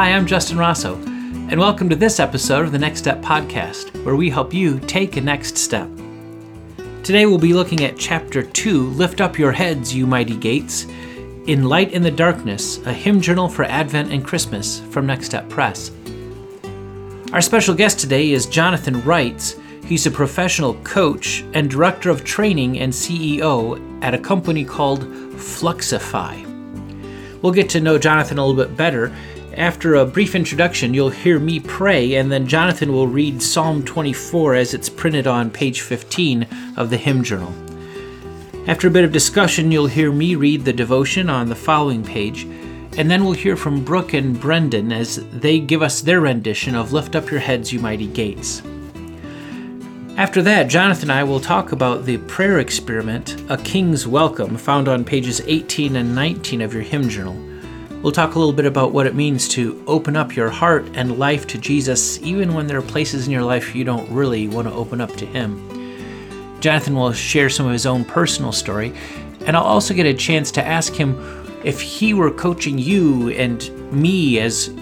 Hi, I'm Justin Rosso, and welcome to this episode of the Next Step Podcast, where we help you take a next step. Today we'll be looking at Chapter 2, Lift Up Your Heads, You Mighty Gates, in Light in the Darkness, a hymn journal for Advent and Christmas from Next Step Press. Our special guest today is Jonathan Reitz. He's a professional coach and director of training and CEO at a company called Fluxify. We'll get to know Jonathan a little bit better. After a brief introduction, you'll hear me pray, and then Jonathan will read Psalm 24 as it's printed on page 15 of the hymn journal. After a bit of discussion, you'll hear me read the devotion on the following page, and then we'll hear from Brooke and Brendan as they give us their rendition of Lift Up Your Heads, You Mighty Gates. After that, Jonathan and I will talk about the prayer experiment, A King's Welcome, found on pages 18 and 19 of your hymn journal. We'll talk a little bit about what it means to open up your heart and life to Jesus, even when there are places in your life you don't really want to open up to Him. Jonathan will share some of his own personal story, and I'll also get a chance to ask him if he were coaching you and me as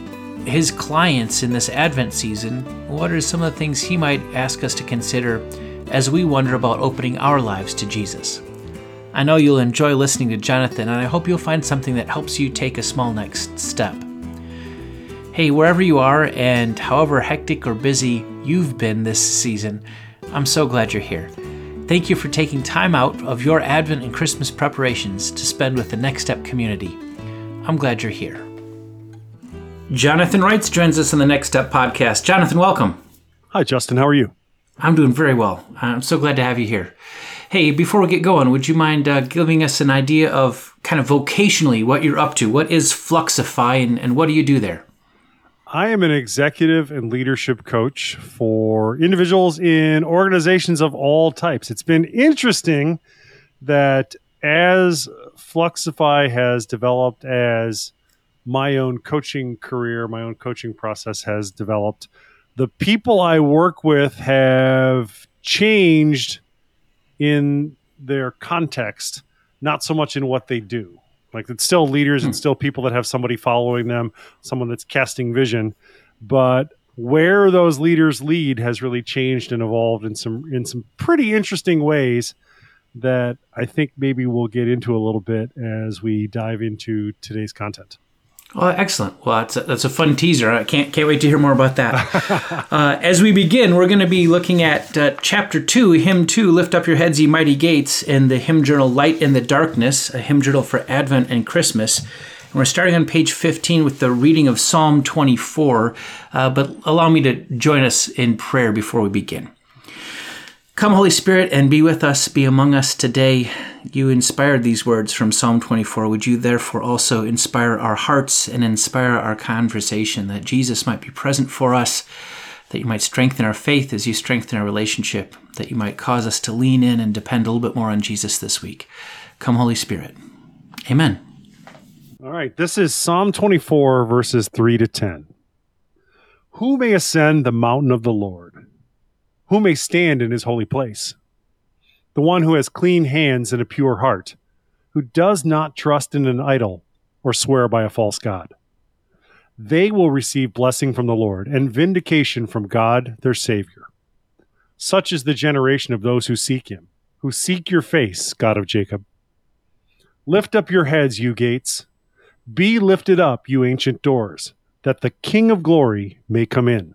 his clients in this Advent season, what are some of the things he might ask us to consider as we wonder about opening our lives to Jesus? I know you'll enjoy listening to Jonathan, and I hope you'll find something that helps you take a small next step. Hey, wherever you are and however hectic or busy you've been this season, I'm so glad you're here. Thank you for taking time out of your Advent and Christmas preparations to spend with the Next Step community. I'm glad you're here. Jonathan Reitz joins us on the Next Step Podcast. Jonathan, welcome. Hi, Justin. How are you? I'm doing very well. I'm so glad to have you here. Hey, before we get going, would you mind giving us an idea of kind of vocationally what you're up to? What is Fluxify and what do you do there? I am an executive and leadership coach for individuals in organizations of all types. It's been interesting that as Fluxify has developed, as my own coaching career, my own coaching process has developed, the people I work with have changed in their context, not so much in what they do. Like, it's still leaders and still people that have somebody following them, someone that's casting vision, but where those leaders lead has really changed and evolved in some pretty interesting ways that I think maybe we'll get into a little bit as we dive into today's content. Well, excellent. Well, that's a fun teaser. I can't wait to hear more about that. As we begin, we're going to be looking at Chapter 2, Hymn 2, Lift Up Your Heads, Ye Mighty Gates, in the hymn journal Light in the Darkness, a hymn journal for Advent and Christmas. And we're starting on page 15 with the reading of Psalm 24, but allow me to join us in prayer before we begin. Come, Holy Spirit, and be with us, be among us today. You inspired these words from Psalm 24. Would you therefore also inspire our hearts and inspire our conversation, that Jesus might be present for us, that you might strengthen our faith as you strengthen our relationship, that you might cause us to lean in and depend a little bit more on Jesus this week. Come, Holy Spirit. Amen. All right, this is Psalm 24, verses 3 to 10. Who may ascend the mountain of the Lord? Who may stand in his holy place? The one who has clean hands and a pure heart, who does not trust in an idol or swear by a false god. They will receive blessing from the Lord and vindication from God their Savior. Such is the generation of those who seek him, who seek your face, God of Jacob. Lift up your heads, you gates. Be lifted up, you ancient doors, that the King of glory may come in.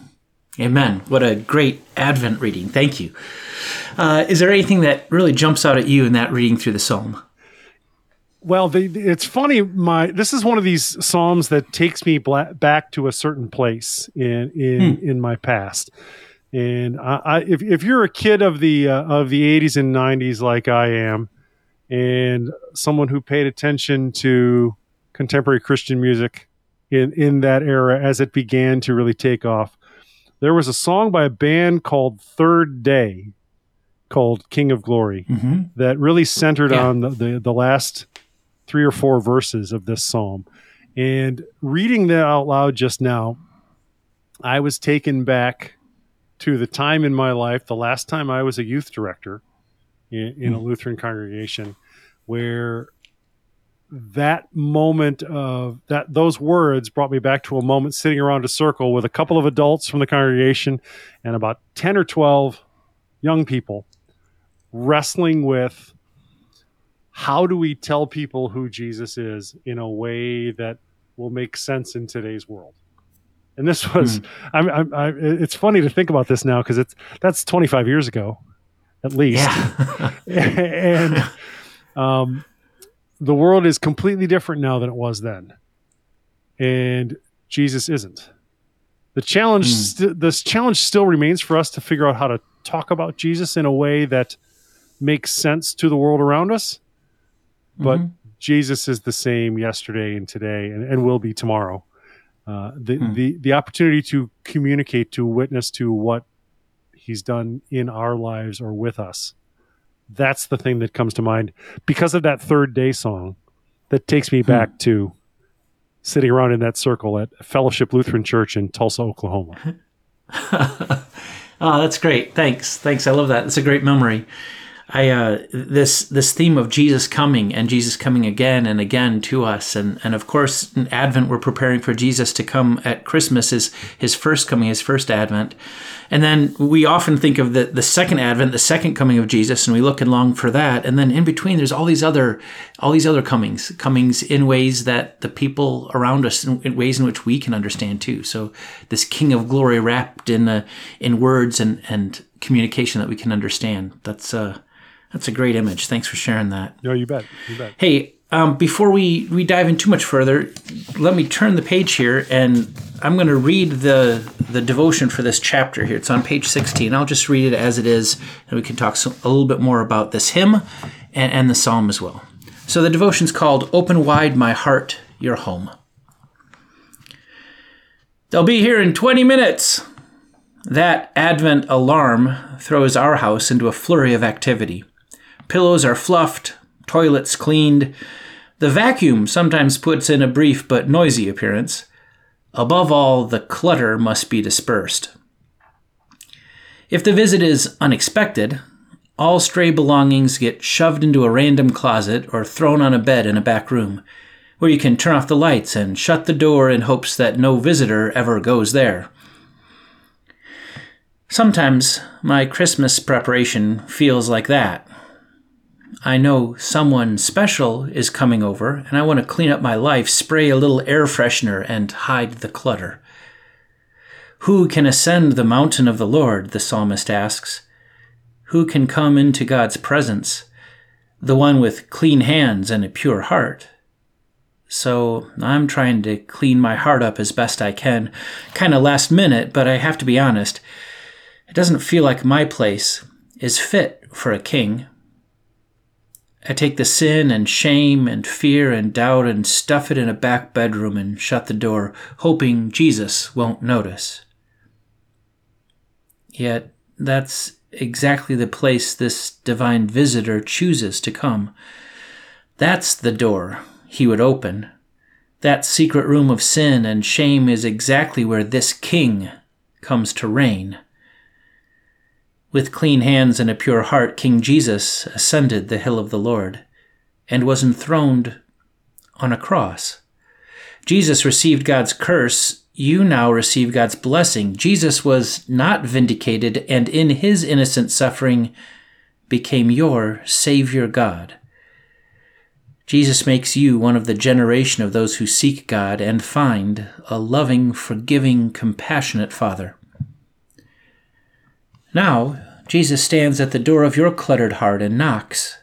Amen. What a great Advent reading. Thank you. Is there anything that really jumps out at you in that reading through the psalm? Well, it's funny. This is one of these psalms that takes me back to a certain place in my past. And if you're a kid of the 80s and 90s like I am, and someone who paid attention to contemporary Christian music in that era as it began to really take off, there was a song by a band called Third Day called King of Glory that really centered on the last three or four verses of this psalm. And reading that out loud just now, I was taken back to the time in my life, the last time I was a youth director in a Lutheran congregation, where that moment of that, those words brought me back to a moment sitting around a circle with a couple of adults from the congregation and about 10 or 12 young people wrestling with, how do we tell people who Jesus is in a way that will make sense in today's world? And this was, it's funny to think about this now, because that's 25 years ago, at least. Yeah. And the world is completely different now than it was then. And Jesus isn't. The challenge, this challenge still remains for us to figure out how to talk about Jesus in a way that makes sense to the world around us. But Jesus is the same yesterday and today and will be tomorrow. The opportunity to communicate, to witness to what he's done in our lives or with us, that's the thing that comes to mind because of that Third Day song that takes me back to sitting around in that circle at Fellowship Lutheran Church in Tulsa, Oklahoma. Oh, that's great. Thanks. I love that. It's a great memory. This theme of Jesus coming and Jesus coming again and again to us. And of course, in Advent, we're preparing for Jesus to come at Christmas, is his first coming, his first Advent. And then we often think of the second Advent, the second coming of Jesus, and we look and long for that. And then in between, there's all these other comings in ways that the people around us, in ways in which we can understand too. So this King of Glory wrapped in words and communication that we can understand. That's a great image. Thanks for sharing that. No, you bet. Hey, before we dive in too much further, let me turn the page here, and I'm going to read the devotion for this chapter here. It's on page 16. I'll just read it as it is, and we can talk a little bit more about this hymn and the psalm as well. So the devotion's called Open Wide My Heart, Your Home. They'll be here in 20 minutes. That Advent alarm throws our house into a flurry of activity. Pillows are fluffed, toilets cleaned. The vacuum sometimes puts in a brief but noisy appearance. Above all, the clutter must be dispersed. If the visit is unexpected, all stray belongings get shoved into a random closet or thrown on a bed in a back room, where you can turn off the lights and shut the door in hopes that no visitor ever goes there. Sometimes my Christmas preparation feels like that. I know someone special is coming over, and I want to clean up my life, spray a little air freshener, and hide the clutter. Who can ascend the mountain of the Lord, the psalmist asks. Who can come into God's presence? The one with clean hands and a pure heart. So I'm trying to clean my heart up as best I can, kind of last minute, but I have to be honest. It doesn't feel like my place is fit for a king. I take the sin and shame and fear and doubt and stuff it in a back bedroom and shut the door, hoping Jesus won't notice. Yet that's exactly the place this divine visitor chooses to come. That's the door he would open. That secret room of sin and shame is exactly where this king comes to reign. With clean hands and a pure heart, King Jesus ascended the hill of the Lord and was enthroned on a cross. Jesus received God's curse. You now receive God's blessing. Jesus was not vindicated, and in his innocent suffering became your Savior God. Jesus makes you one of the generation of those who seek God and find a loving, forgiving, compassionate Father. Now, Jesus stands at the door of your cluttered heart and knocks,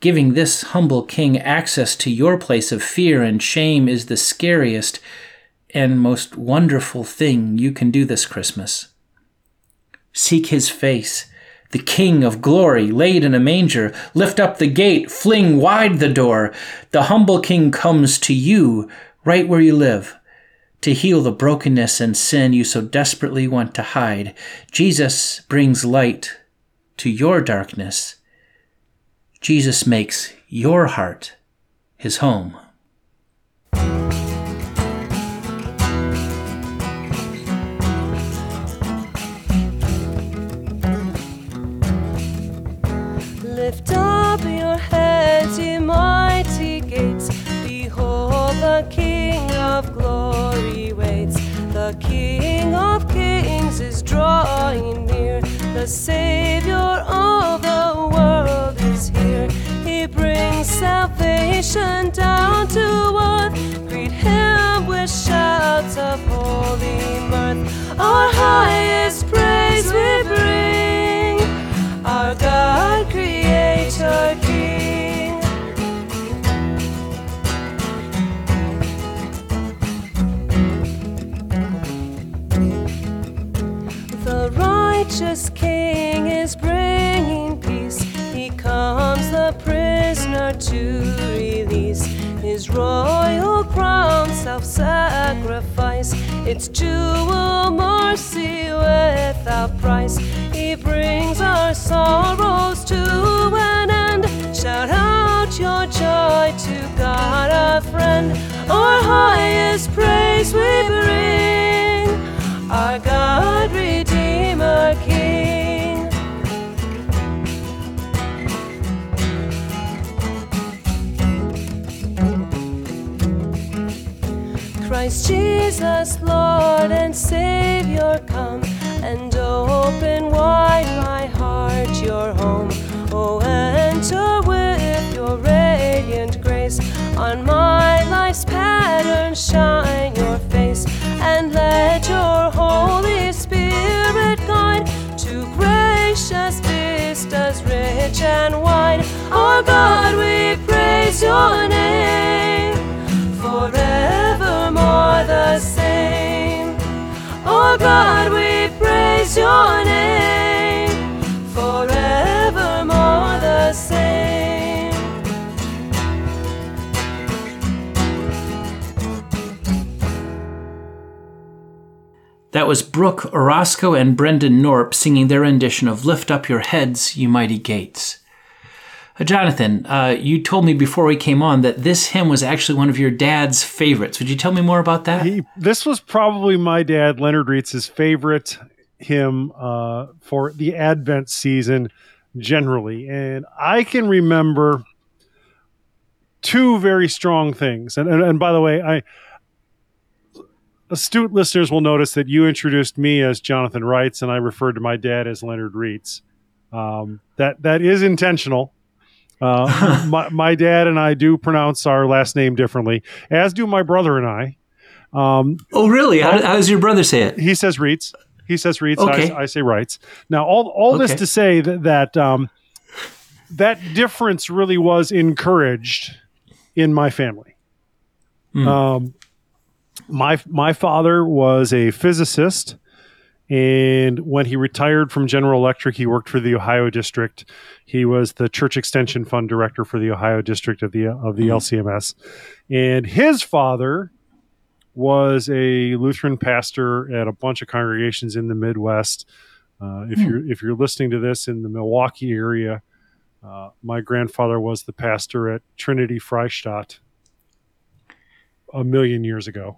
giving this humble king access to your place of fear and shame is the scariest and most wonderful thing you can do this Christmas. Seek his face, the King of Glory, laid in a manger. Lift up the gate, fling wide the door. The humble king comes to you right where you live, to heal the brokenness and sin you so desperately want to hide. Jesus brings light to your darkness, Jesus makes your heart his home. Lift up your heads, ye mighty gates. Behold, the King of glory waits. The King of kings is drawing near. The Savior of the world is here. He brings salvation down to earth. Greet him with shouts of holy mirth. Our highest praise we bring, our God, Creator, King. The righteous King is bringing peace. He comes the prisoner to release. His royal crown, self-sacrifice, its jewel mercy without price. He brings our sorrows to an end. Shout out your joy to God our friend. Our highest praise we bring, our God, Redeemer, King. Christ Jesus, Lord and Savior, come and open wide my heart, your home. Oh, enter with your radiant grace. On my life's pattern shine your face, and let your Holy Spirit guide to gracious vistas rich and wide. Our God, we praise your name, forevermore the same. Our God, we praise your name, forevermore the same. That was Brooke Orozco and Brendan Norp singing their rendition of Lift Up Your Heads, You Mighty Gates. Jonathan, you told me before we came on that this hymn was actually one of your dad's favorites. Would you tell me more about that? This was probably my dad, Leonard Reitz's favorite hymn for the Advent season generally. And I can remember two very strong things. And by the way, astute listeners will notice that you introduced me as Jonathan Reitz, and I referred to my dad as Leonard Reitz. That is intentional. My dad and I do pronounce our last name differently, as do my brother and I. Oh, really? How does your brother say it? He says Reitz. Okay. I say Reitz. Now, all okay. This to say that difference really was encouraged in my family. Mm. My father was a physicist, and when he retired from General Electric, he worked for the Ohio District. He was the Church Extension Fund Director for the Ohio District of the mm-hmm. LCMS. And his father was a Lutheran pastor at a bunch of congregations in the Midwest. If you're listening to this in the Milwaukee area, my grandfather was the pastor at Trinity Freistadt a million years ago.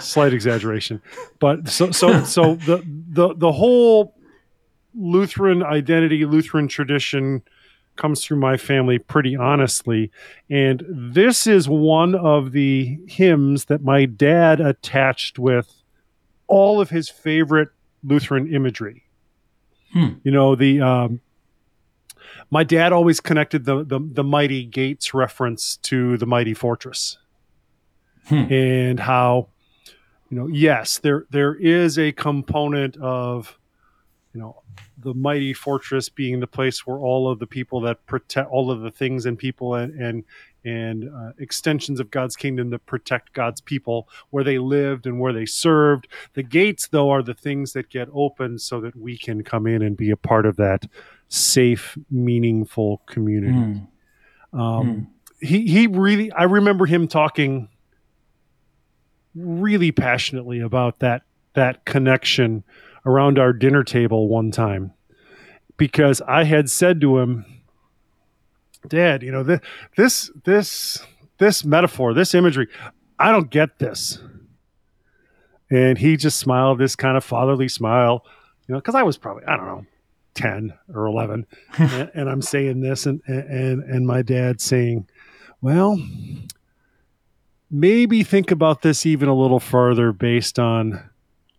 Slight exaggeration, but so the whole Lutheran identity, Lutheran tradition comes through my family pretty honestly, and this is one of the hymns that my dad attached with all of his favorite Lutheran imagery. You know, the my dad always connected the mighty gates reference to the mighty fortress. And how, you know, yes, there is a component of, you know, the mighty fortress being the place where all of the people that protect all of the things and people and extensions of God's kingdom that protect God's people, where they lived and where they served. The gates, though, are the things that get opened so that we can come in and be a part of that safe, meaningful community. He really, I remember him talking really passionately about that connection around our dinner table one time, because I had said to him, Dad, you know, this metaphor, this imagery, I don't get this. And he just smiled this kind of fatherly smile, you know, because I was probably, I don't know, 10 or 11. and I'm saying this and my dad saying, well, maybe think about this even a little further based on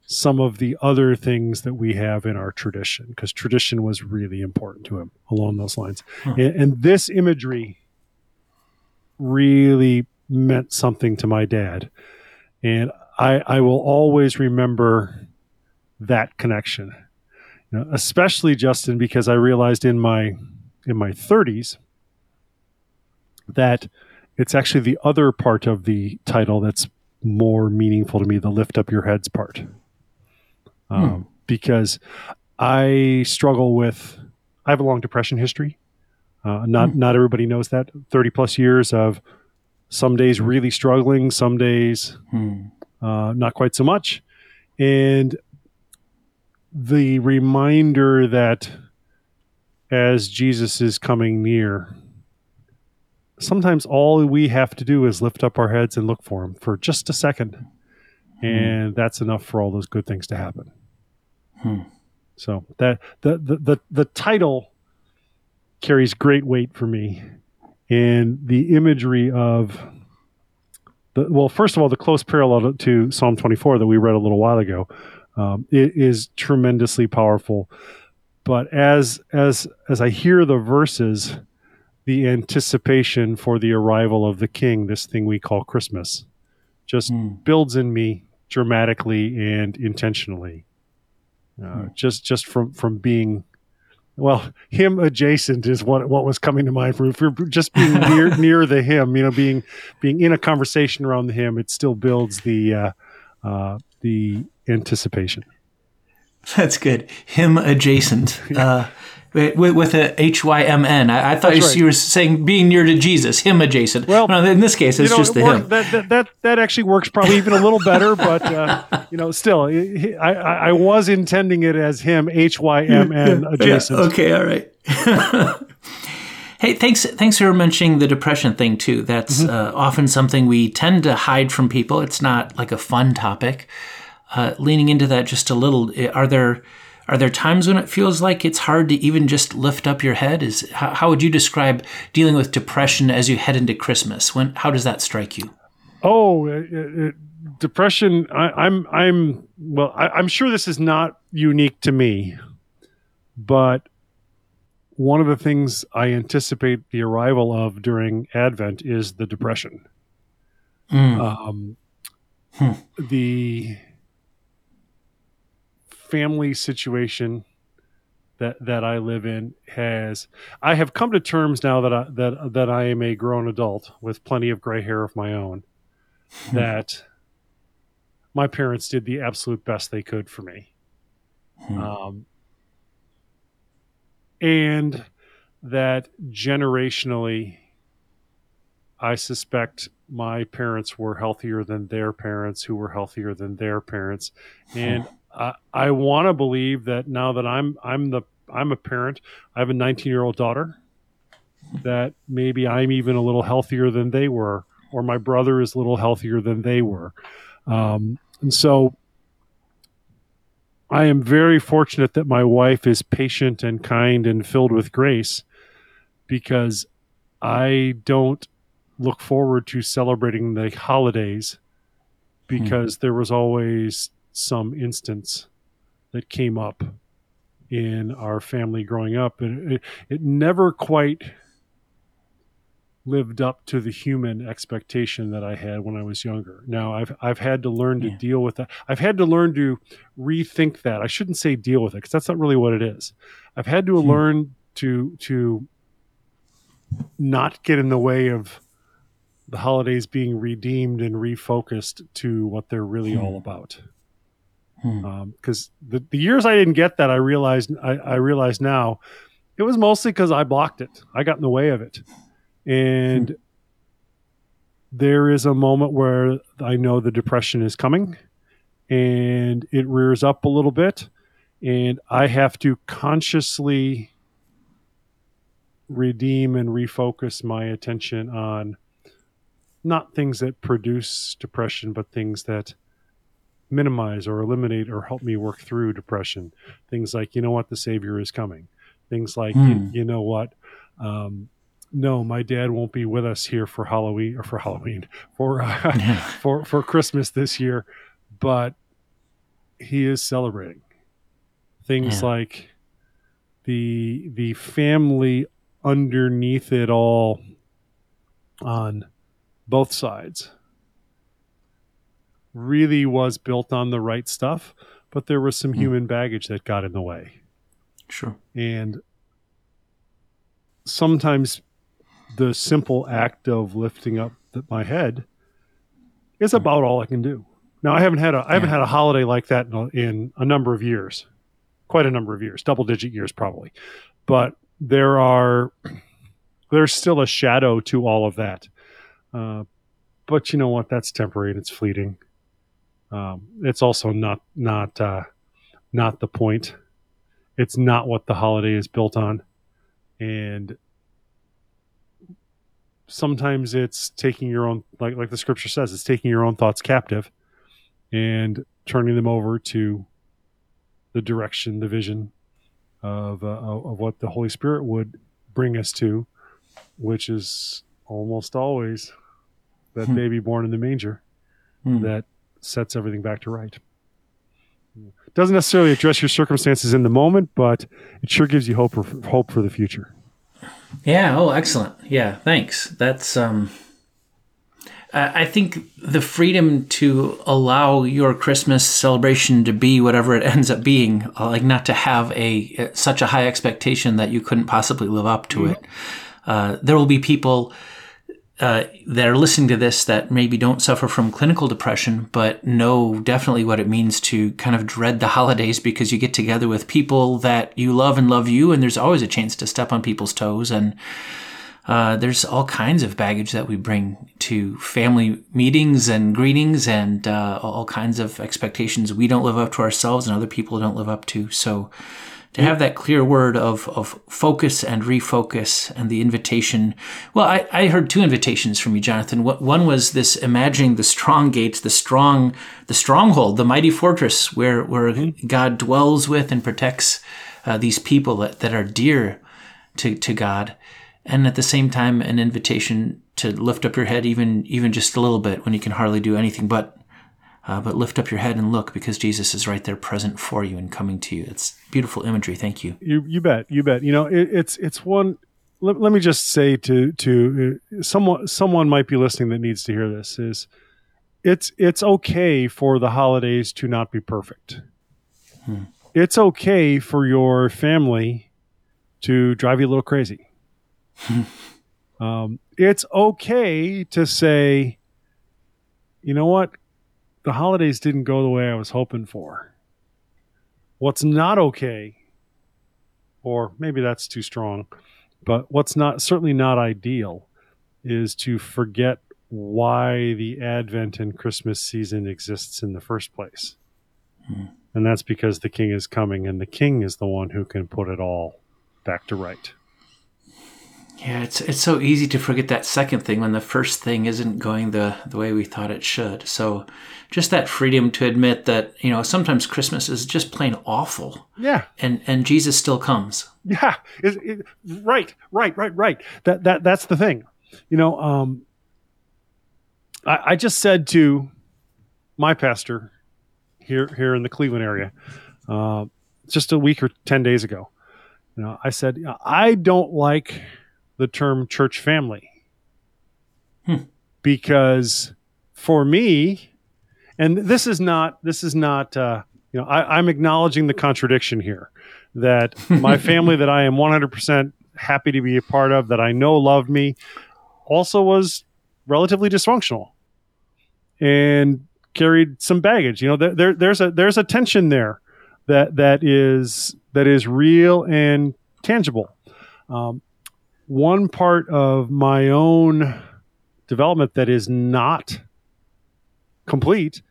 some of the other things that we have in our tradition, because tradition was really important to him along those lines. Huh. And this imagery really meant something to my dad. And I will always remember that connection, you know, especially, Justin, because I realized in my 30s that it's actually the other part of the title that's more meaningful to me, the lift up your heads part, because I struggle with, I have a long depression history. Not everybody knows that. 30 plus years of some days really struggling, some days... not quite so much. And the reminder that as Jesus is coming near, sometimes all we have to do is lift up our heads and look for him for just a second. And that's enough for all those good things to happen. So that the title carries great weight for me, and the imagery of... Well, first of all, the close parallel to Psalm 24 that we read a little while ago, it is tremendously powerful. But as I hear the verses, the anticipation for the arrival of the King, this thing we call Christmas, just builds in me dramatically and intentionally. Just from being... Well, him adjacent is what was coming to mind. For just being near the hymn, you know, being in a conversation around the hymn, it still builds the anticipation. That's good. Hymn adjacent, with a HYMN. I thought you were saying being near to Jesus. Hymn adjacent. Well, no, in this case, it's just the hymn. That actually works probably even a little better. But still, I was intending it as hymn HYMN adjacent. Okay, all right. Hey, thanks for mentioning the depression thing too. That's often something we tend to hide from people. It's not like a fun topic. Leaning into that just a little, are there times when it feels like it's hard to even just lift up your head? How would you describe dealing with depression as you head into Christmas? How does that strike you? Oh, depression! I'm sure this is not unique to me, but one of the things I anticipate the arrival of during Advent is the depression. The family situation that I live in I have come to terms now that I am a grown adult with plenty of gray hair of my own, that my parents did the absolute best they could for me. And that generationally, I suspect my parents were healthier than their parents, who were healthier than their parents. And I want to believe that now that I'm a parent, I have a 19-year-old daughter, that maybe I'm even a little healthier than they were, or my brother is a little healthier than they were. And so I am very fortunate that my wife is patient and kind and filled with grace, because I don't look forward to celebrating the holidays, because there was always some instance that came up in our family growing up, and it never quite lived up to the human expectation that I had when I was younger. Now I've had to learn to deal with that. I've had to learn to rethink that. I shouldn't say deal with it, because that's not really what it is. I've had to learn to not get in the way of the holidays being redeemed and refocused to what they're really all about. Because the years I didn't get that, I realized now, it was mostly because I blocked it. I got in the way of it. And there is a moment where I know the depression is coming, and it rears up a little bit, and I have to consciously redeem and refocus my attention on not things that produce depression, but things that minimize or eliminate or help me work through depression. Things like, you know what, the Savior is coming. Things like, no, my dad won't be with us here for Halloween for Christmas this year, but he is celebrating. Things like the family underneath it all on both sides really was built on the right stuff, but there was some human baggage that got in the way. Sure. And sometimes the simple act of lifting up my head is about all I can do. Now, I haven't had a holiday like that in a number of years, quite a number of years, double-digit years probably. But there's still a shadow to all of that. But you know what? That's temporary and it's fleeting. It's also not the point. It's not what the holiday is built on. And sometimes it's taking your own, like the scripture says, it's taking your own thoughts captive and turning them over to the direction, the vision of what the Holy Spirit would bring us to, which is almost always that baby born in the manger that sets everything back to right. Doesn't necessarily address your circumstances in the moment, but it sure gives you hope for the future. Yeah. Oh, excellent. Yeah. Thanks. That's, I think the freedom to allow your Christmas celebration to be whatever it ends up being, like not to have such a high expectation that you couldn't possibly live up to it. There will be people that are listening to this that maybe don't suffer from clinical depression, but know definitely what it means to kind of dread the holidays because you get together with people that you love and love you, and there's always a chance to step on people's toes. And there's all kinds of baggage that we bring to family meetings and greetings and all kinds of expectations we don't live up to ourselves and other people don't live up to. So to have that clear word of focus and refocus and the invitation. Well, I heard two invitations from you, Jonathan. One was this imagining the strong gates, the stronghold, the mighty fortress where God dwells with and protects these people that are dear to God. And at the same time, an invitation to lift up your head even just a little bit when you can hardly do anything but lift up your head and look, because Jesus is right there present for you and coming to you. It's beautiful imagery. Thank you. You bet. You know, it's one. Let me just say to someone might be listening that needs to hear this is, it's okay for the holidays to not be perfect. It's okay for your family to drive you a little crazy. It's okay to say, you know what? The holidays didn't go the way I was hoping for. What's not okay, or maybe that's too strong, but what's not certainly not ideal is to forget why the Advent and Christmas season exists in the first place. And that's because the King is coming, and the King is the one who can put it all back to right. Yeah, it's so easy to forget that second thing when the first thing isn't going the way we thought it should. So just that freedom to admit that, you know, sometimes Christmas is just plain awful. Yeah. And Jesus still comes. Yeah. Right. That's the thing. You know, I just said to my pastor here in the Cleveland area just a week or 10 days ago, you know, I said, I don't like the term church family. Because for me, and this is not, you know, I'm acknowledging the contradiction here that my family that I am 100% happy to be a part of, that I know loved me, also was relatively dysfunctional and carried some baggage. You know, there's a tension there that is real and tangible. One part of my own development that is not complete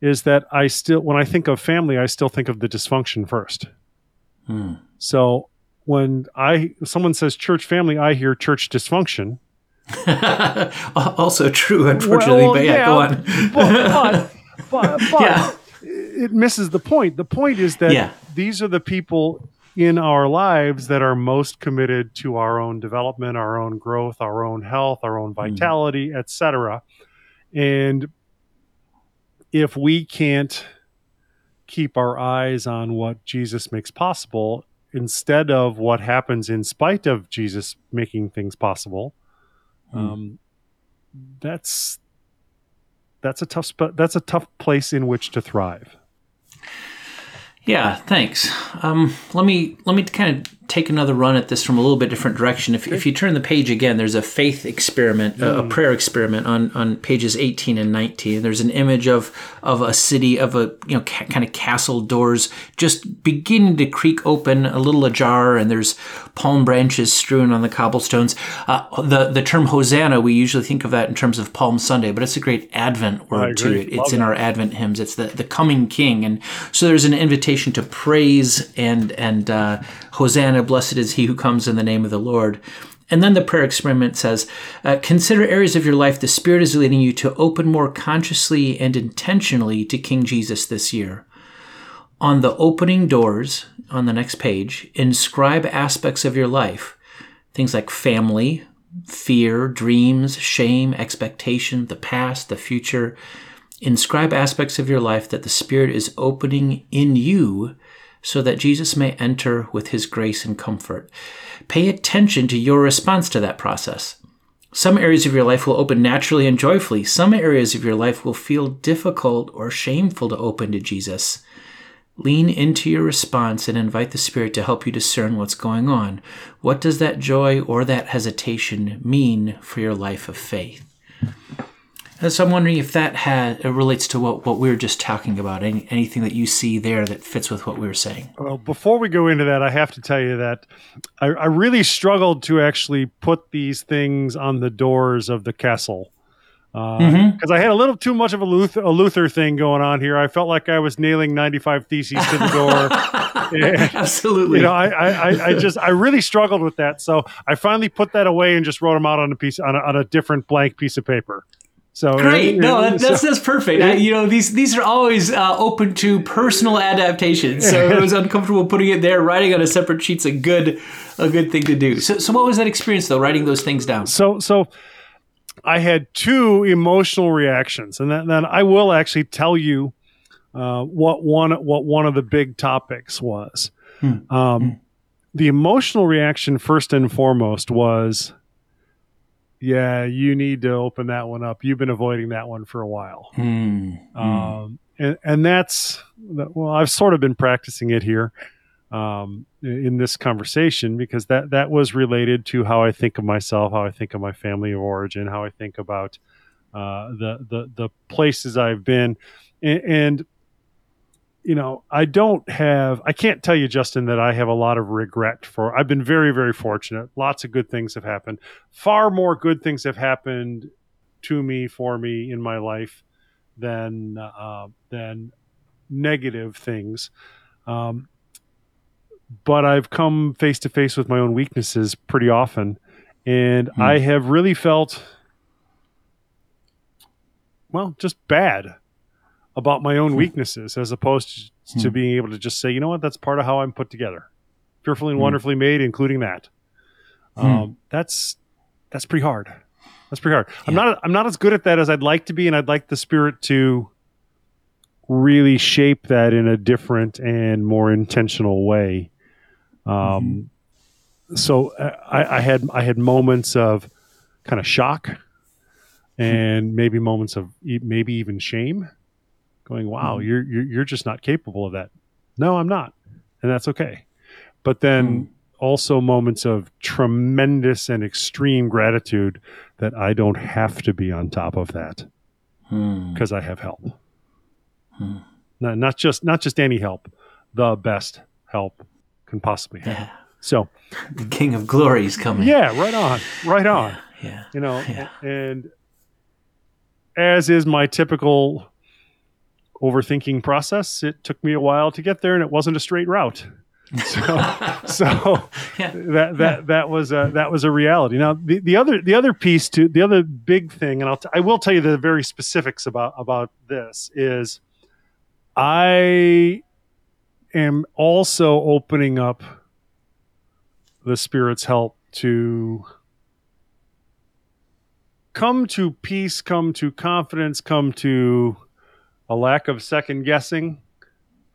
is that I still, when I think of family, I still think of the dysfunction first. So when someone says church family, I hear church dysfunction. Also true, unfortunately, well, but yeah, go on. But yeah. It misses the point. The point is that these are the people in our lives that are most committed to our own development, our own growth, our own health, our own vitality, etc. And if we can't keep our eyes on what Jesus makes possible instead of what happens in spite of Jesus making things possible, that's a tough place in which to thrive. Yeah, thanks. Let me kind of take another run at this from a little bit different direction. If you turn the page again, there's a faith experiment, a prayer experiment on pages 18 and 19. There's an image of a city, of a kind of castle doors just beginning to creak open, a little ajar, and there's palm branches strewn on the cobblestones. The term Hosanna, we usually think of that in terms of Palm Sunday, but it's a great Advent word too. It's in our Advent hymns. It's the coming King, and so there's an invitation to praise and Hosanna, blessed is he who comes in the name of the Lord. And then the prayer experiment says, consider areas of your life the Spirit is leading you to open more consciously and intentionally to King Jesus this year. On the opening doors, on the next page, inscribe aspects of your life, things like family, fear, dreams, shame, expectation, the past, the future. Inscribe aspects of your life that the Spirit is opening in you so that Jesus may enter with his grace and comfort. Pay attention to your response to that process. Some areas of your life will open naturally and joyfully. Some areas of your life will feel difficult or shameful to open to Jesus. Lean into your response and invite the Spirit to help you discern what's going on. What does that joy or that hesitation mean for your life of faith? So I'm wondering if that relates to what we were just talking about, anything that you see there that fits with what we were saying. Well, before we go into that, I have to tell you that I really struggled to actually put these things on the doors of the castle because I had a little too much of a Luther thing going on here. I felt like I was nailing 95 Theses to the door. And, absolutely. I really struggled with that. So I finally put that away and just wrote them out on a different blank piece of paper. So, great. That's perfect. Yeah. These are always open to personal adaptation. So it was uncomfortable putting it there. Writing on a separate sheet's a good thing to do. So what was that experience though? Writing those things down. So I had two emotional reactions, and then I will actually tell you what one of the big topics was. The emotional reaction first and foremost was, yeah, you need to open that one up. You've been avoiding that one for a while. And that's, well, I've sort of been practicing it here in this conversation because that was related to how I think of myself, how I think of my family of origin, how I think about the places I've been. And I can't tell you, Justin, that I have a lot of regret for, I've been very, very fortunate. Lots of good things have happened. Far more good things have happened to me, for me in my life than negative things. But I've come face to face with my own weaknesses pretty often. And I have really felt, well, just bad about my own weaknesses as opposed to being able to just say, you know what, that's part of how I'm put together. Fearfully and wonderfully made, including that. That's pretty hard. Yeah. I'm not as good at that as I'd like to be, and I'd like the Spirit to really shape that in a different and more intentional way. So I had moments of kind of shock and maybe moments of maybe even shame. Going, wow, you're just not capable of that. No, I'm not, and that's okay. But then also moments of tremendous and extreme gratitude that I don't have to be on top of that because I have help. Not just any help, the best help can possibly have. Yeah. So the King of Glory is coming. Yeah, right on. Yeah. And as is my typical overthinking process, it took me a while to get there, and it wasn't a straight route. That was a reality. Now the other piece to the other big thing, and I will tell you the very specifics about this, is I am also opening up the Spirit's help to come to peace, come to confidence, come to a lack of second guessing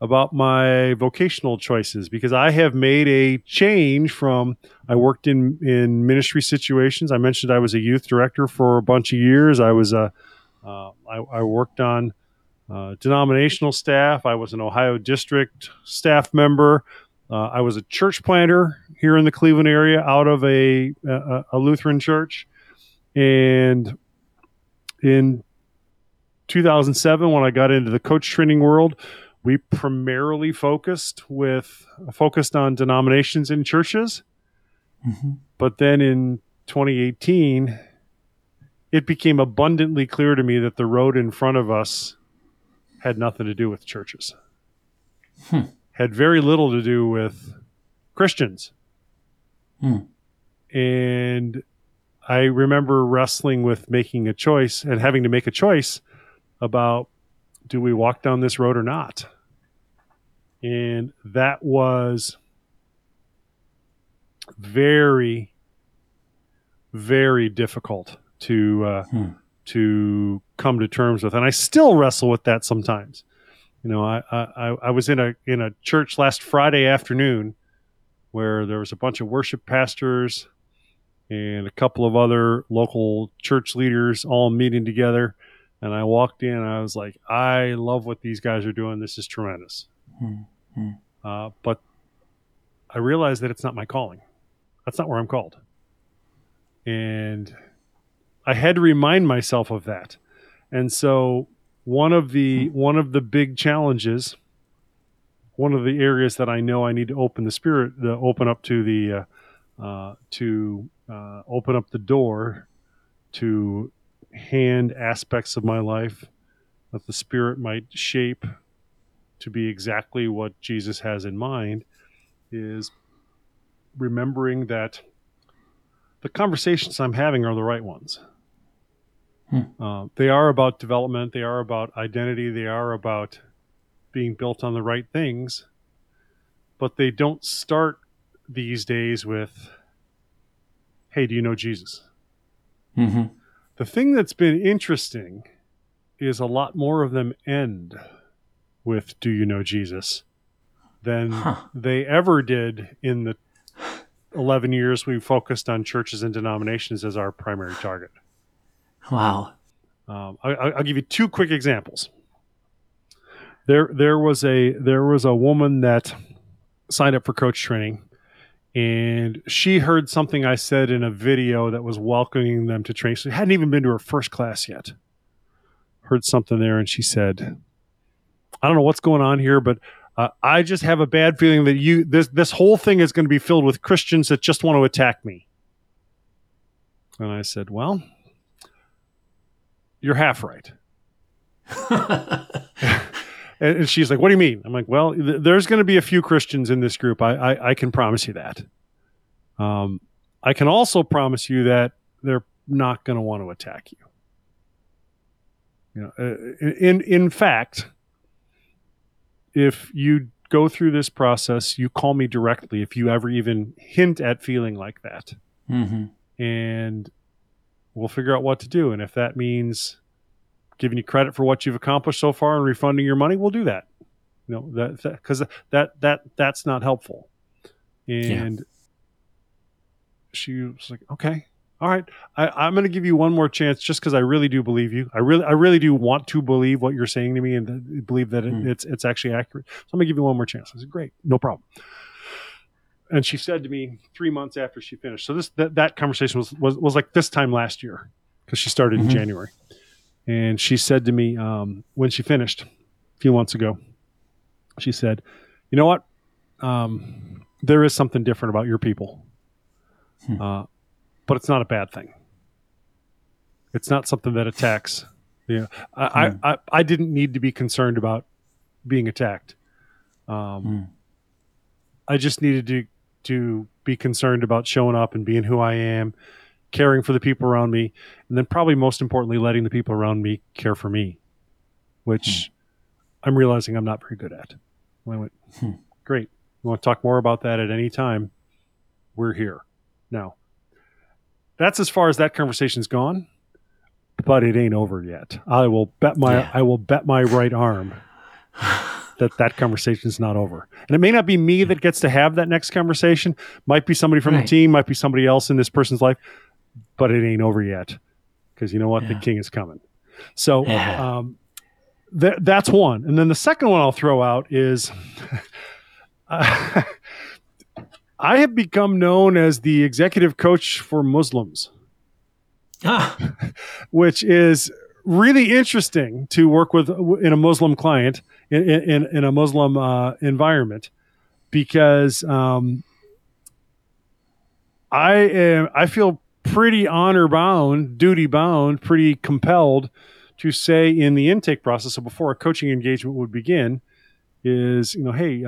about my vocational choices, because I have made a change from, I worked in ministry situations. I mentioned I was a youth director for a bunch of years. I was I worked on denominational staff. I was an Ohio district staff member. I was a church planter here in the Cleveland area out of a Lutheran church. And in 2007, when I got into the coach training world, we primarily focused on denominations in churches. Mm-hmm. But then in 2018, it became abundantly clear to me that the road in front of us had nothing to do with churches, had very little to do with Christians. And I remember wrestling with making a choice and having to make a choice about, do we walk down this road or not? And that was very, very difficult to come to terms with, and I still wrestle with that sometimes. You know, I was in a church last Friday afternoon where there was a bunch of worship pastors and a couple of other local church leaders all meeting together. And I walked in, and I was like, I love what these guys are doing. This is tremendous. Mm-hmm. But I realized that it's not my calling. That's not where I'm called. And I had to remind myself of that. And so one of the big challenges, one of the areas that I know I need to open up the door to hand aspects of my life that the Spirit might shape to be exactly what Jesus has in mind, is remembering that the conversations I'm having are the right ones. They are about development. They are about identity. They are about being built on the right things, but they don't start these days with, hey, do you know Jesus? Mm-hmm. The thing that's been interesting is a lot more of them end with, do you know Jesus, than they ever did in the 11 years we focused on churches and denominations as our primary target. Wow. I'll give you two quick examples. There was a woman that signed up for coach training, and she heard something I said in a video that was welcoming them to training. She hadn't even been to her first class yet. Heard something there, and she said, I don't know what's going on here, but I just have a bad feeling that this whole thing is going to be filled with Christians that just want to attack me. And I said, well, you're half right. And she's like, what do you mean? I'm like, well, there's going to be a few Christians in this group. I can promise you that. I can also promise you that they're not going to want to attack you. You know, in fact, if you go through this process, you call me directly if you ever even hint at feeling like that. Mm-hmm. And we'll figure out what to do. And if that means giving you credit for what you've accomplished so far and refunding your money, we'll do that. You know, that's not helpful. And she was like, okay, all right, I'm going to give you one more chance just because I really do believe you. I really do want to believe what you're saying to me and believe that it's actually accurate. So I'm going to give you one more chance. I said, great, no problem. And she said to me 3 months after she finished. So that conversation was like this time last year, because she started in January. And she said to me, when she finished a few months ago, she said, you know what? There is something different about your people, but it's not a bad thing. It's not something that attacks. You know, I didn't need to be concerned about being attacked. I just needed to be concerned about showing up and being who I am, caring for the people around me, and then probably most importantly, letting the people around me care for me, which I'm realizing I'm not very good at. And I went, great. You want to talk more about that at any time? We're here. Now, that's as far as that conversation's gone, but it ain't over yet. I will bet my right arm that conversation's not over. And it may not be me that gets to have that next conversation. Might be somebody from the team, might be somebody else in this person's life, but it ain't over yet. Because you know what? Yeah. The king is coming. So that's one. And then the second one I'll throw out is I have become known as the executive coach for Muslims, which is really interesting to work with in a Muslim client in a Muslim environment, because I feel pretty honor bound, duty bound, pretty compelled to say in the intake process, so before a coaching engagement would begin, is, you know, hey, do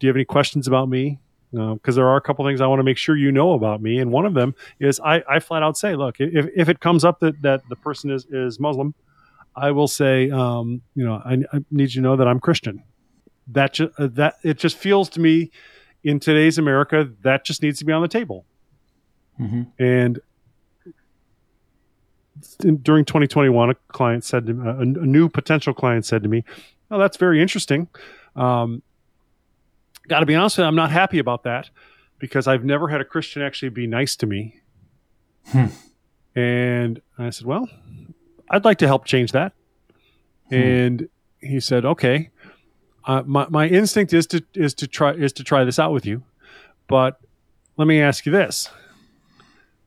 you have any questions about me? Because there are a couple things I want to make sure you know about me, and one of them is I flat out say, look, if it comes up that the person is Muslim, I will say, you know, I need you to know that I'm Christian. That it just feels to me in today's America that just needs to be on the table. Mm-hmm. And during 2021, a new potential client said to me, "Oh, that's very interesting." Got to be honest with you, I'm not happy about that because I've never had a Christian actually be nice to me. And I said, well, I'd like to help change that. And he said, okay, my instinct is to try this out with you. But let me ask you this.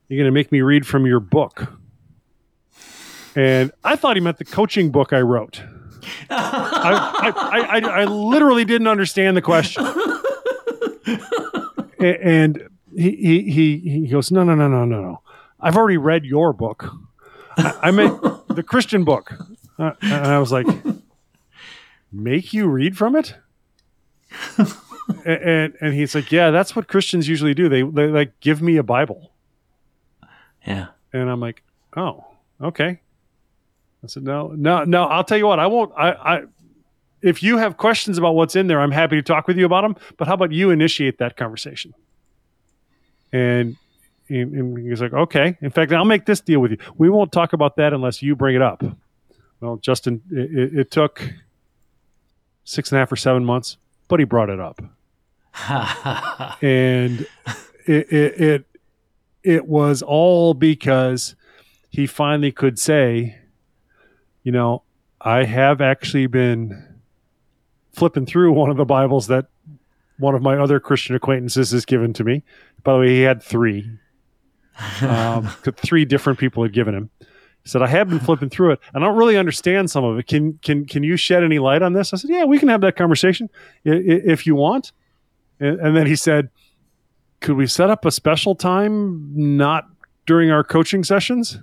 You're going to make me read from your book. And I thought he meant the coaching book I wrote. I literally didn't understand the question. And he goes, no. I've already read your book. I meant the Christian book. And I was like, make you read from it? And he's like, yeah, that's what Christians usually do. They like give me a Bible. Yeah. And I'm like, oh, okay. I said, no, I'll tell you what, I won't. If you have questions about what's in there, I'm happy to talk with you about them, but how about you initiate that conversation? And he's like, okay, in fact, I'll make this deal with you. We won't talk about that unless you bring it up. Well, Justin, it took 6.5 or 7 months, but he brought it up. And it was all because he finally could say, you know, I have actually been flipping through one of the Bibles that one of my other Christian acquaintances has given to me. By the way, he had 3. 3 different people had given him. He said, I have been flipping through it. I don't really understand some of it. Can you shed any light on this? I said, yeah, we can have that conversation if you want. And then he said, could we set up a special time not during our coaching sessions?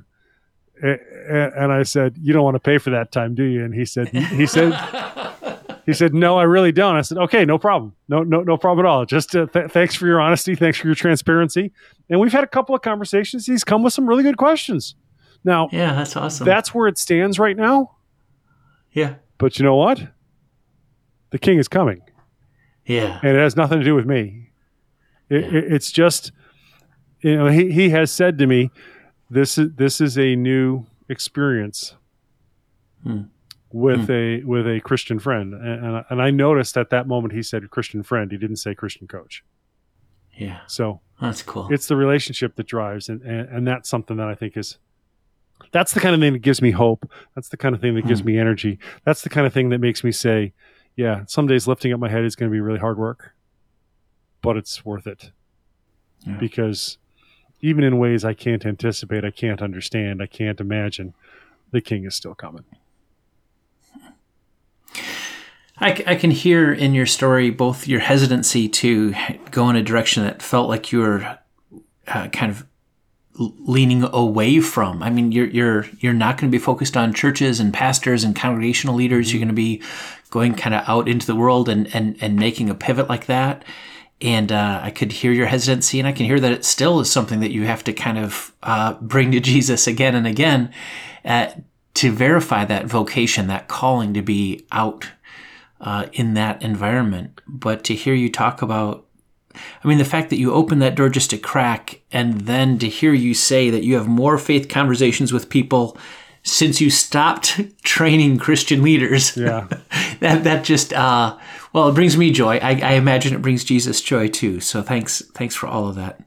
And I said, you don't want to pay for that time, do you? And he said, no, I really don't. I said, okay, no problem. No problem at all. Just thanks for your honesty. Thanks for your transparency. And we've had a couple of conversations. He's come with some really good questions. Now, yeah, that's awesome. That's where it stands right now. Yeah. But you know what? The king is coming. Yeah. And it has nothing to do with me. It's just, you know, he has said to me, This is a new experience with a Christian friend, and I noticed at that moment he said Christian friend. He didn't say Christian coach. Yeah, so that's cool. It's the relationship that drives, and that's something that I think is. That's the kind of thing that gives me hope. That's the kind of thing that gives me energy. That's the kind of thing that makes me say, "Yeah, some days lifting up my head is going to be really hard work, but it's worth it," because. Even in ways I can't anticipate, I can't understand, I can't imagine, the king is still coming. I can hear in your story both your hesitancy to go in a direction that felt like you were kind of leaning away from. I mean, you're not going to be focused on churches and pastors and congregational leaders. You're going to be going kind of out into the world and making a pivot like that. And I could hear your hesitancy, and I can hear that it still is something that you have to kind of bring to Jesus again and again to verify that vocation, that calling to be out in that environment. But to hear you talk about, I mean, the fact that you opened that door just a crack, and then to hear you say that you have more faith conversations with people since you stopped training Christian leaders. Yeah. that just, well, it brings me joy. I imagine it brings Jesus joy too. So thanks for all of that.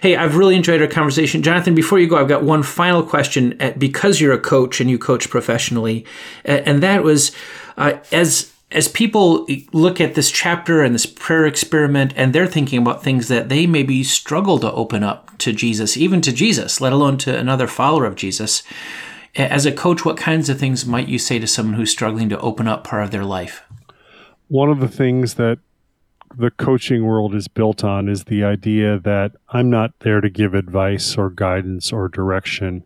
Hey, I've really enjoyed our conversation. Jonathan, before you go, I've got one final question. Because you're a coach and you coach professionally, and that was, as people look at this chapter and this prayer experiment, and they're thinking about things that they maybe struggle to open up to Jesus, even to Jesus, let alone to another follower of Jesus, as a coach, what kinds of things might you say to someone who's struggling to open up part of their life? One of the things that the coaching world is built on is the idea that I'm not there to give advice or guidance or direction.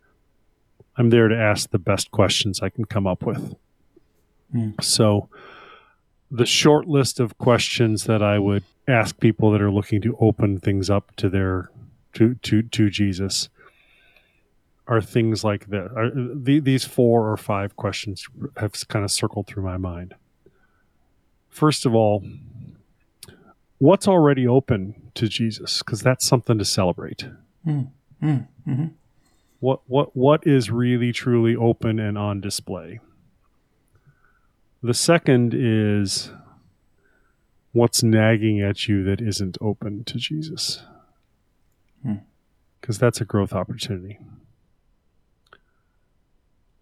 I'm there to ask the best questions I can come up with. Mm. So the short list of questions that I would ask people that are looking to open things up to their to Jesus are things like this. These 4 or 5 questions have kind of circled through my mind. First of all, what's already open to Jesus? Because that's something to celebrate. Mm, mm, mm-hmm. What is really truly open and on display? The second is, what's nagging at you that isn't open to Jesus? Because that's a growth opportunity.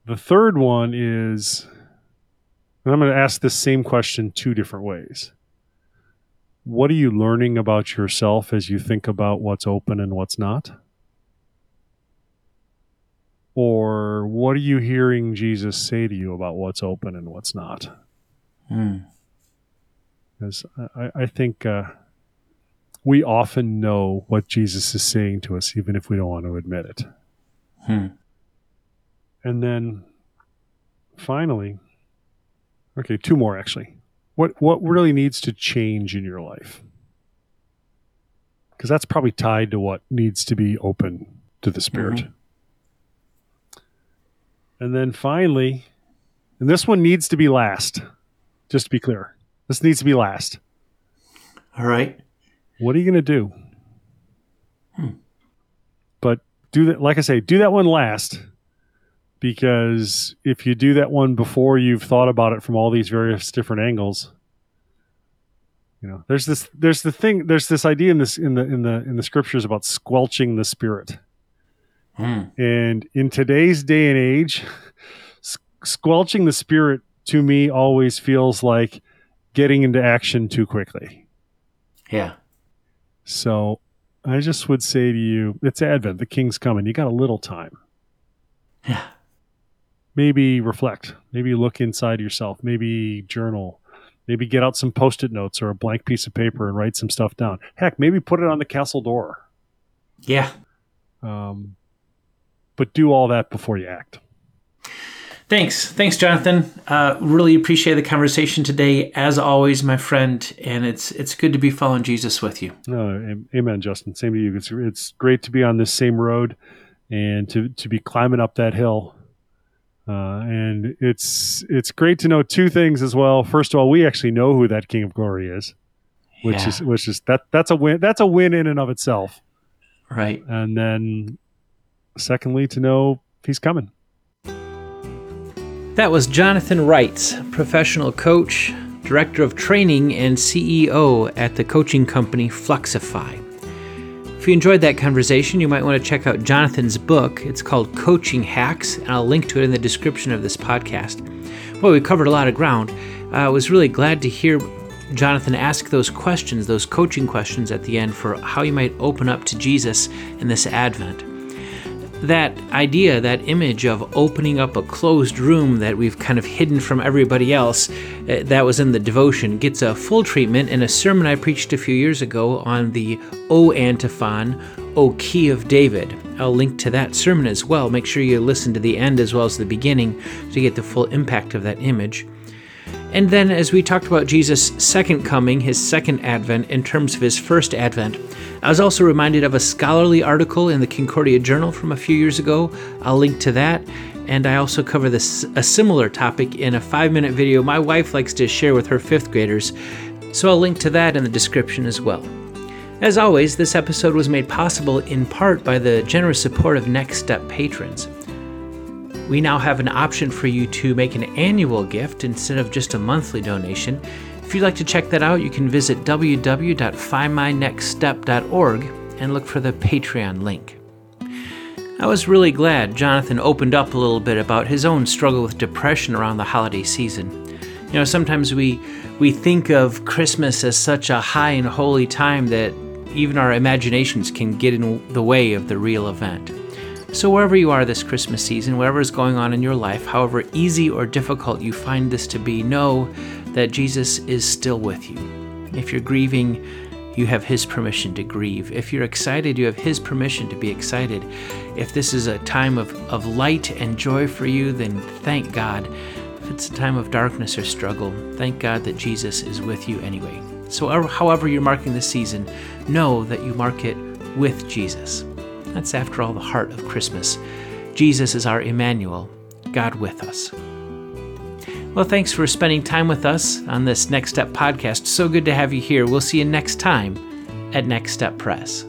The third one is, and I'm going to ask this same question 2 different ways. What are you learning about yourself as you think about what's open and what's not? Or what are you hearing Jesus say to you about what's open and what's not? Because I think we often know what Jesus is saying to us, even if we don't want to admit it. And then finally, okay, 2 more actually. What really needs to change in your life? Because that's probably tied to what needs to be open to the Spirit. Mm-hmm. And then finally, and this one needs to be last, just to be clear. This needs to be last. All right. What are you going to do? But do that, like I say, do that one last, because if you do that one before you've thought about it from all these various different angles, you know, there's this idea in the scriptures about squelching the Spirit. And in today's day and age, squelching the Spirit to me always feels like getting into action too quickly. Yeah. So I just would say to you, it's Advent, the King's coming. You got a little time. Yeah. Maybe reflect, maybe look inside yourself, maybe journal, maybe get out some Post-it notes or a blank piece of paper and write some stuff down. Heck, maybe put it on the castle door. Yeah. But do all that before you act. Thanks, Jonathan. Really appreciate the conversation today, as always, my friend. And it's good to be following Jesus with you. Amen, Justin. Same to you. It's great to be on this same road and to be climbing up that hill. And it's great to know 2 things as well. First of all, we actually know who that King of Glory is, which is that's a win. That's a win in and of itself. Right. And then secondly, to know he's coming. That was Jonathan Reitz, professional coach, director of training, and CEO at the coaching company Fluxify. If you enjoyed that conversation, you might want to check out Jonathan's book. It's called Coaching Hacks, and I'll link to it in the description of this podcast. Well, we covered a lot of ground. I was really glad to hear Jonathan asked those questions, those coaching questions at the end, for how you might open up to Jesus in this Advent. That idea, that image of opening up a closed room that we've kind of hidden from everybody else, that was in the devotion, gets a full treatment in a sermon I preached a few years ago on the O Antiphon, O Key of David. I'll link to that sermon as well. Make sure you listen to the end as well as the beginning to get the full impact of that image. And then as we talked about Jesus' second coming, his second advent, in terms of his first advent, I was also reminded of a scholarly article in the Concordia Journal from a few years ago. I'll link to that. And I also cover a similar topic in a 5-minute video my wife likes to share with her 5th graders, so I'll link to that in the description as well. As always, this episode was made possible in part by the generous support of Next Step patrons. We now have an option for you to make an annual gift instead of just a monthly donation. If you'd like to check that out, you can visit www.findmynextstep.org and look for the Patreon link. I was really glad Jonathan opened up a little bit about his own struggle with depression around the holiday season. You know, sometimes we think of Christmas as such a high and holy time that even our imaginations can get in the way of the real event. So wherever you are this Christmas season, whatever is going on in your life, however easy or difficult you find this to be, know that Jesus is still with you. If you're grieving, you have his permission to grieve. If you're excited, you have his permission to be excited. If this is a time of light and joy for you, then thank God. If it's a time of darkness or struggle, thank God that Jesus is with you anyway. So however you're marking this season, know that you mark it with Jesus. That's after all the heart of Christmas. Jesus is our Emmanuel, God with us. Well, thanks for spending time with us on this Next Step podcast. So good to have you here. We'll see you next time at Next Step Press.